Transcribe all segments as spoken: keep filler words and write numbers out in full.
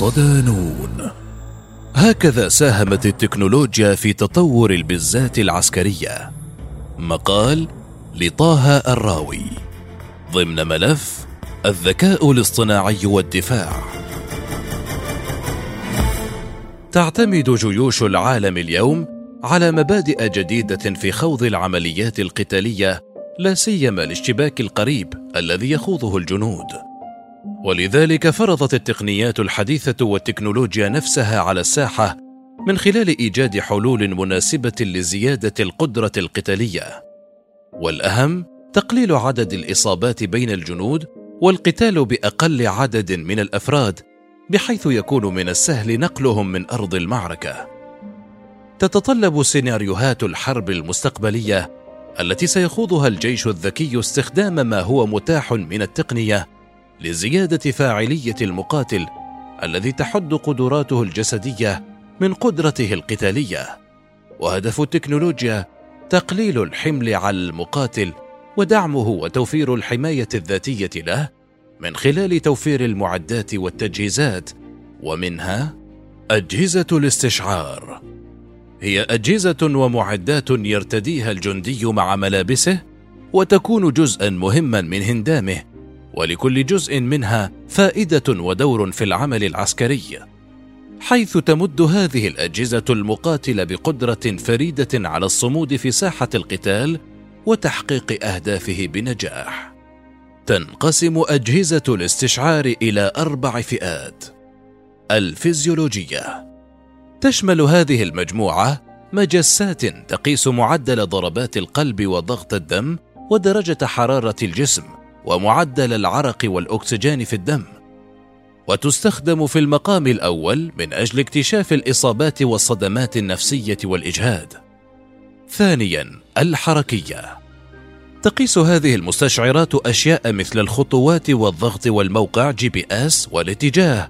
صدانون. هكذا ساهمت التكنولوجيا في تطور البزات العسكرية. مقال لطه الراوي ضمن ملف الذكاء الاصطناعي والدفاع. تعتمد جيوش العالم اليوم على مبادئ جديدة في خوض العمليات القتالية، لا سيما الاشتباك القريب الذي يخوضه الجنود، ولذلك فرضت التقنيات الحديثة والتكنولوجيا نفسها على الساحة من خلال إيجاد حلول مناسبة لزيادة القدرة القتالية، والأهم تقليل عدد الإصابات بين الجنود والقتال بأقل عدد من الأفراد، بحيث يكون من السهل نقلهم من أرض المعركة. تتطلب سيناريوهات الحرب المستقبلية التي سيخوضها الجيش الذكي استخدام ما هو متاح من التقنية لزيادة فاعلية المقاتل الذي تحد قدراته الجسدية من قدرته القتالية، وهدف التكنولوجيا تقليل الحمل على المقاتل ودعمه وتوفير الحماية الذاتية له من خلال توفير المعدات والتجهيزات، ومنها أجهزة الاستشعار. هي أجهزة ومعدات يرتديها الجندي مع ملابسه وتكون جزءا مهما من هندامه، ولكل جزء منها فائدة ودور في العمل العسكري، حيث تمد هذه الأجهزة المقاتل بقدرة فريدة على الصمود في ساحة القتال وتحقيق أهدافه بنجاح. تنقسم أجهزة الاستشعار إلى أربع فئات. الفيزيولوجية: تشمل هذه المجموعة مجسات تقيس معدل ضربات القلب وضغط الدم ودرجة حرارة الجسم ومعدل العرق والأكسجين في الدم، وتستخدم في المقام الأول من أجل اكتشاف الإصابات والصدمات النفسية والإجهاد. ثانياً، الحركية: تقيس هذه المستشعرات أشياء مثل الخطوات والضغط والموقع جي بي اس والاتجاه،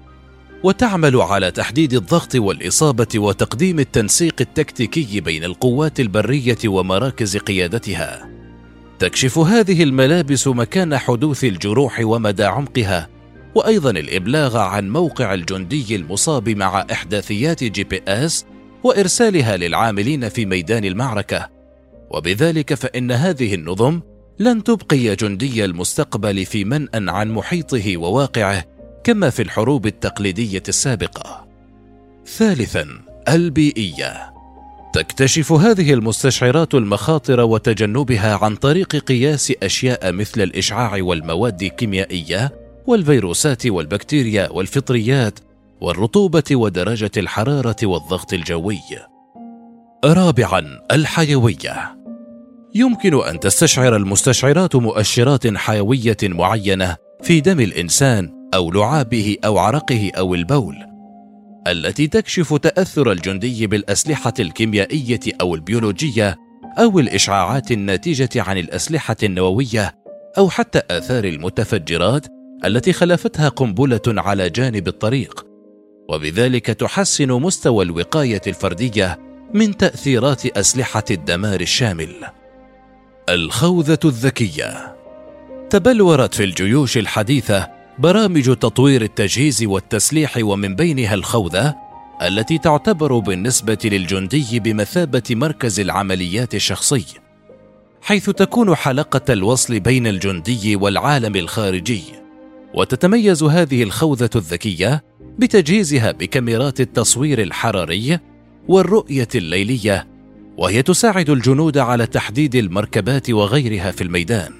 وتعمل على تحديد الضغط والإصابة وتقديم التنسيق التكتيكي بين القوات البرية ومراكز قيادتها. تكشف هذه الملابس مكان حدوث الجروح ومدى عمقها، وأيضا الإبلاغ عن موقع الجندي المصاب مع إحداثيات جي بي اس وإرسالها للعاملين في ميدان المعركة، وبذلك فإن هذه النظم لن تبقي جندي المستقبل في منأى عن محيطه وواقعه كما في الحروب التقليدية السابقة. ثالثاً، البيئية: تكتشف هذه المستشعرات المخاطر وتجنبها عن طريق قياس أشياء مثل الإشعاع والمواد الكيميائية والفيروسات والبكتيريا والفطريات والرطوبة ودرجة الحرارة والضغط الجوي. رابعاً، الحيوية: يمكن أن تستشعر المستشعرات مؤشرات حيوية معينة في دم الإنسان أو لعابه أو عرقه أو البول، التي تكشف تأثر الجندي بالأسلحة الكيميائية أو البيولوجية أو الإشعاعات الناتجة عن الأسلحة النووية، أو حتى آثار المتفجرات التي خلفتها قنبلة على جانب الطريق، وبذلك تحسن مستوى الوقاية الفردية من تأثيرات أسلحة الدمار الشامل. الخوذة الذكية: تبلورت في الجيوش الحديثة برامج تطوير التجهيز والتسليح، ومن بينها الخوذة التي تعتبر بالنسبة للجندي بمثابة مركز العمليات الشخصي، حيث تكون حلقة الوصل بين الجندي والعالم الخارجي. وتتميز هذه الخوذة الذكية بتجهيزها بكاميرات التصوير الحراري والرؤية الليلية، وهي تساعد الجنود على تحديد المركبات وغيرها في الميدان،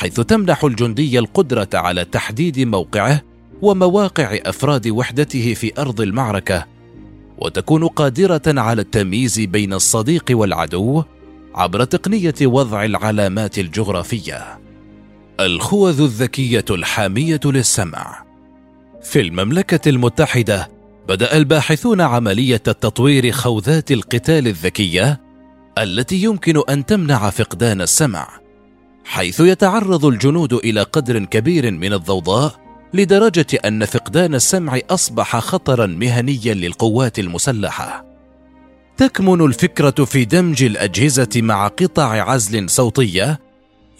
حيث تمنح الجندي القدرة على تحديد موقعه ومواقع أفراد وحدته في أرض المعركة، وتكون قادرة على التمييز بين الصديق والعدو عبر تقنية وضع العلامات الجغرافية. الخوذ الذكية الحامية للسمع: في المملكة المتحدة بدأ الباحثون عملية تطوير خوذات القتال الذكية التي يمكن أن تمنع فقدان السمع، حيث يتعرض الجنود إلى قدر كبير من الضوضاء لدرجة أن فقدان السمع أصبح خطرا مهنيا للقوات المسلحة. تكمن الفكرة في دمج الأجهزة مع قطع عزل صوتية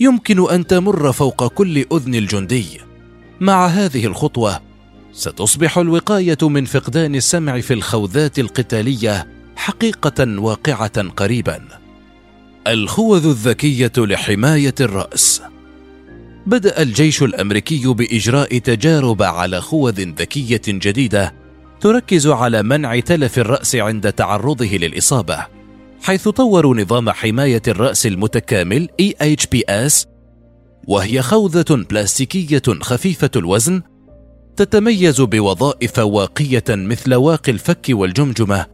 يمكن أن تمر فوق كل أذن الجندي. مع هذه الخطوة ستصبح الوقاية من فقدان السمع في الخوذات القتالية حقيقة واقعة قريبا. الخوذ الذكية لحماية الرأس. بدأ الجيش الأمريكي بإجراء تجارب على خوذ ذكية جديدة تركز على منع تلف الرأس عند تعرضه للإصابة، حيث طوروا نظام حماية الرأس المتكامل إي إتش بي إس، وهي خوذة بلاستيكية خفيفة الوزن تتميز بوظائف واقية مثل واقي الفك والجمجمة،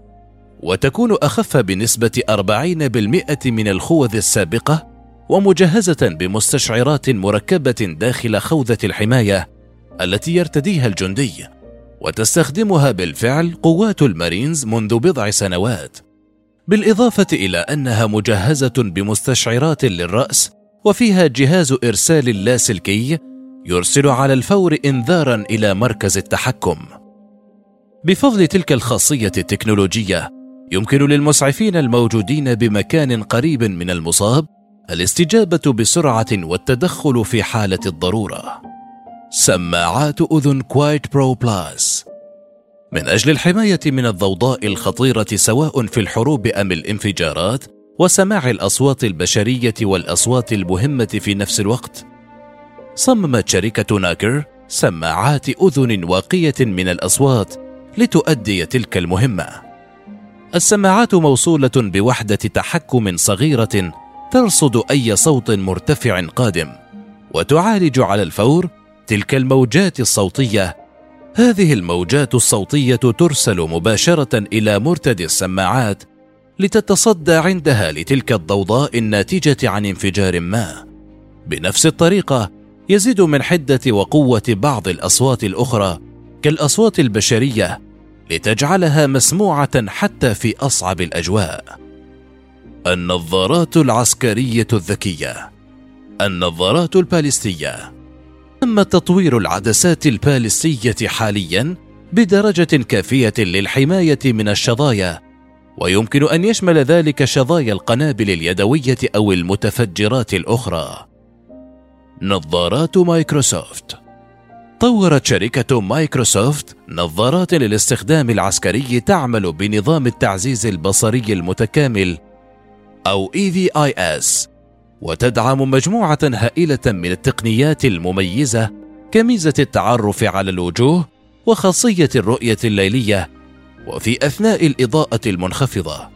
وتكون أخف بنسبة أربعين بالمئة من الخوذ السابقة، ومجهزة بمستشعرات مركبة داخل خوذة الحماية التي يرتديها الجندي، وتستخدمها بالفعل قوات المارينز منذ بضع سنوات، بالإضافة إلى أنها مجهزة بمستشعرات للرأس وفيها جهاز إرسال اللاسلكي يرسل على الفور إنذارا إلى مركز التحكم. بفضل تلك الخاصية التكنولوجية يمكن للمسعفين الموجودين بمكان قريب من المصاب الاستجابة بسرعة والتدخل في حالة الضرورة. سماعات أذن كوايت برو بلاس. من أجل الحماية من الضوضاء الخطيرة سواء في الحروب أم الانفجارات، وسماع الأصوات البشرية والأصوات المهمة في نفس الوقت، صممت شركة ناكر سماعات أذن واقية من الأصوات لتؤدي تلك المهمة. السماعات موصولة بوحدة تحكم صغيرة ترصد أي صوت مرتفع قادم، وتعالج على الفور تلك الموجات الصوتية. هذه الموجات الصوتية ترسل مباشرة إلى مرتدي السماعات لتتصدى عندها لتلك الضوضاء الناتجة عن انفجار ما. بنفس الطريقة يزيد من حدة وقوة بعض الأصوات الأخرى كالأصوات البشرية لتجعلها مسموعة حتى في أصعب الأجواء. النظارات العسكرية الذكية. النظارات الباليستية. تم تطوير العدسات الباليستية حاليا بدرجة كافية للحماية من الشظايا، ويمكن أن يشمل ذلك شظايا القنابل اليدوية أو المتفجرات الأخرى. نظارات مايكروسوفت. طورت شركة مايكروسوفت نظارات للاستخدام العسكري تعمل بنظام التعزيز البصري المتكامل أو إي في آي إس، وتدعم مجموعة هائلة من التقنيات المميزة كميزة التعرف على الوجوه وخاصية الرؤية الليلية وفي أثناء الإضاءة المنخفضة،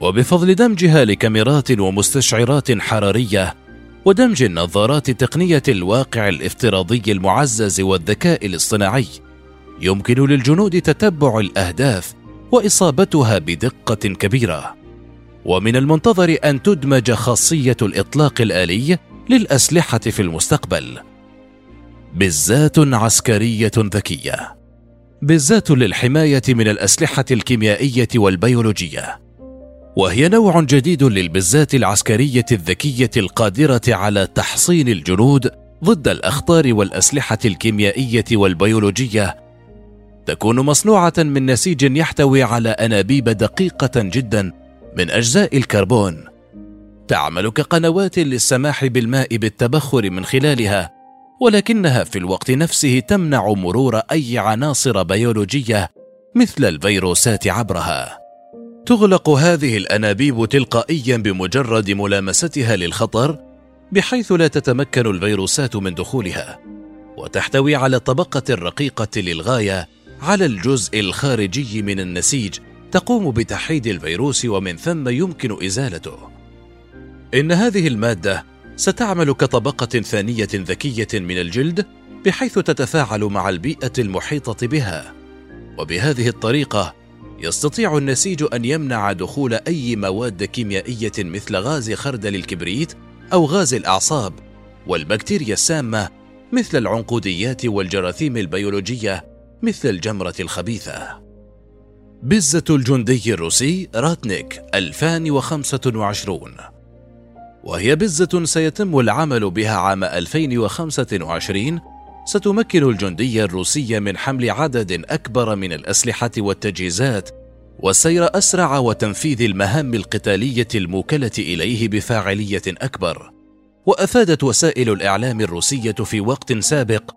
وبفضل دمجها لكاميرات ومستشعرات حرارية ودمج النظارات تقنية الواقع الافتراضي المعزز والذكاء الاصطناعي، يمكن للجنود تتبع الأهداف وإصابتها بدقة كبيرة. ومن المنتظر أن تدمج خاصية الإطلاق الآلي للأسلحة في المستقبل. بزات عسكرية ذكية. بزات للحماية من الأسلحة الكيميائية والبيولوجية، وهي نوع جديد للبزات العسكرية الذكية القادرة على تحصين الجنود ضد الأخطار والأسلحة الكيميائية والبيولوجية. تكون مصنوعة من نسيج يحتوي على أنابيب دقيقة جدا من أجزاء الكربون، تعمل كقنوات للسماح بالماء بالتبخر من خلالها، ولكنها في الوقت نفسه تمنع مرور أي عناصر بيولوجية مثل الفيروسات عبرها. تغلق هذه الأنابيب تلقائيا بمجرد ملامستها للخطر، بحيث لا تتمكن الفيروسات من دخولها، وتحتوي على طبقة رقيقة للغاية على الجزء الخارجي من النسيج تقوم بتحييد الفيروس، ومن ثم يمكن إزالته. إن هذه المادة ستعمل كطبقة ثانية ذكية من الجلد بحيث تتفاعل مع البيئة المحيطة بها، وبهذه الطريقة يستطيع النسيج أن يمنع دخول أي مواد كيميائية مثل غاز خردل الكبريت أو غاز الأعصاب والبكتيريا السامة مثل العنقوديات والجراثيم البيولوجية مثل الجمرة الخبيثة. بزة الجندي الروسي راتنيك ألفين وخمسة وعشرين، وهي بزة سيتم العمل بها عام ألفين وخمسة وعشرين. ستمكن الجندي الروسي من حمل عدد أكبر من الأسلحة والتجهيزات والسير أسرع وتنفيذ المهام القتالية الموكلة إليه بفاعلية أكبر. وأفادت وسائل الإعلام الروسية في وقت سابق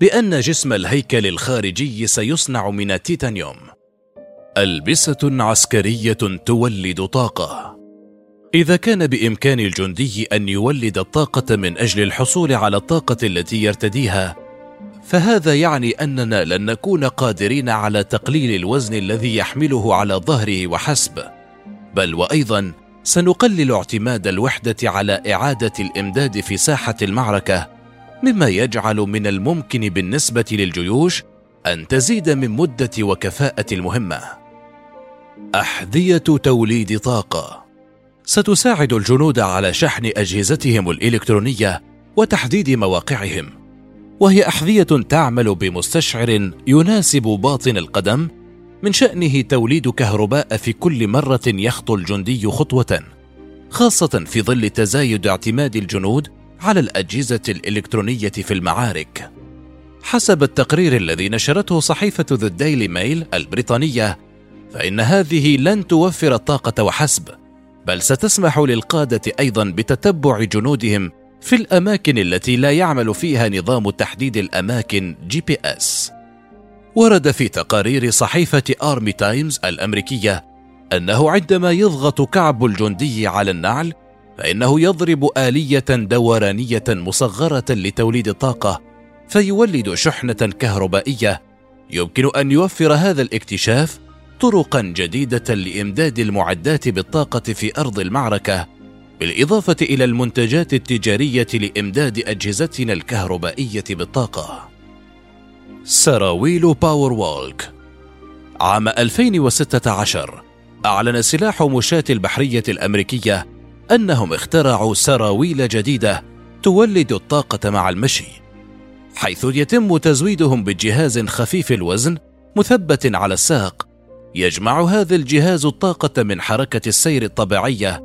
بأن جسم الهيكل الخارجي سيصنع من التيتانيوم. ألبسة عسكرية تولد طاقة. إذا كان بإمكان الجندي أن يولد الطاقة من أجل الحصول على الطاقة التي يرتديها، فهذا يعني أننا لن نكون قادرين على تقليل الوزن الذي يحمله على ظهره وحسب، بل وأيضا سنقلل اعتماد الوحدة على إعادة الإمداد في ساحة المعركة، مما يجعل من الممكن بالنسبة للجيوش أن تزيد من مدة وكفاءة المهمة. أحذية توليد طاقة ستساعد الجنود على شحن أجهزتهم الإلكترونية وتحديد مواقعهم، وهي أحذية تعمل بمستشعر يناسب باطن القدم من شأنه توليد كهرباء في كل مرة يخطو الجندي خطوة، خاصة في ظل تزايد اعتماد الجنود على الأجهزة الإلكترونية في المعارك. حسب التقرير الذي نشرته صحيفة ذا ديلي ميل البريطانية، فإن هذه لن توفر الطاقة وحسب، بل ستسمح للقادة أيضا بتتبع جنودهم في الأماكن التي لا يعمل فيها نظام تحديد الأماكن جي بي اس. ورد في تقارير صحيفة ارمي تايمز الأمريكية أنه عندما يضغط كعب الجندي على النعل، فإنه يضرب آلية دورانية مصغرة لتوليد الطاقة، فيولد شحنة كهربائية. يمكن أن يوفر هذا الاكتشاف طرقا جديدة لإمداد المعدات بالطاقة في أرض المعركة، بالإضافة إلى المنتجات التجارية لإمداد أجهزتنا الكهربائية بالطاقة. سراويل باور ووك. عام ألفين وستة عشر أعلن سلاح مشاة البحرية الأمريكية أنهم اخترعوا سراويل جديدة تولد الطاقة مع المشي، حيث يتم تزويدهم بجهاز خفيف الوزن مثبت على الساق. يجمع هذا الجهاز الطاقة من حركة السير الطبيعية،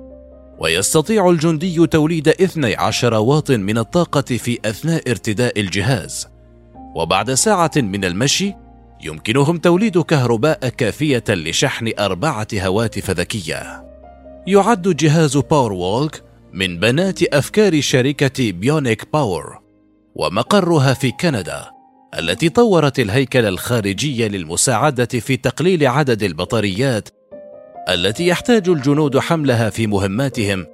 ويستطيع الجندي توليد اثني عشر واط من الطاقة في أثناء ارتداء الجهاز، وبعد ساعة من المشي يمكنهم توليد كهرباء كافية لشحن أربعة هواتف ذكية. يعد جهاز باور ووك من بنات أفكار شركة بيونيك باور، ومقرها في كندا، التي طورت الهيكل الخارجي للمساعدة في تقليل عدد البطاريات التي يحتاج الجنود حملها في مهماتهم،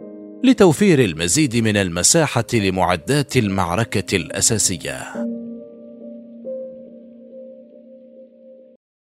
لتوفير المزيد من المساحة لمعدات المعركة الأساسية.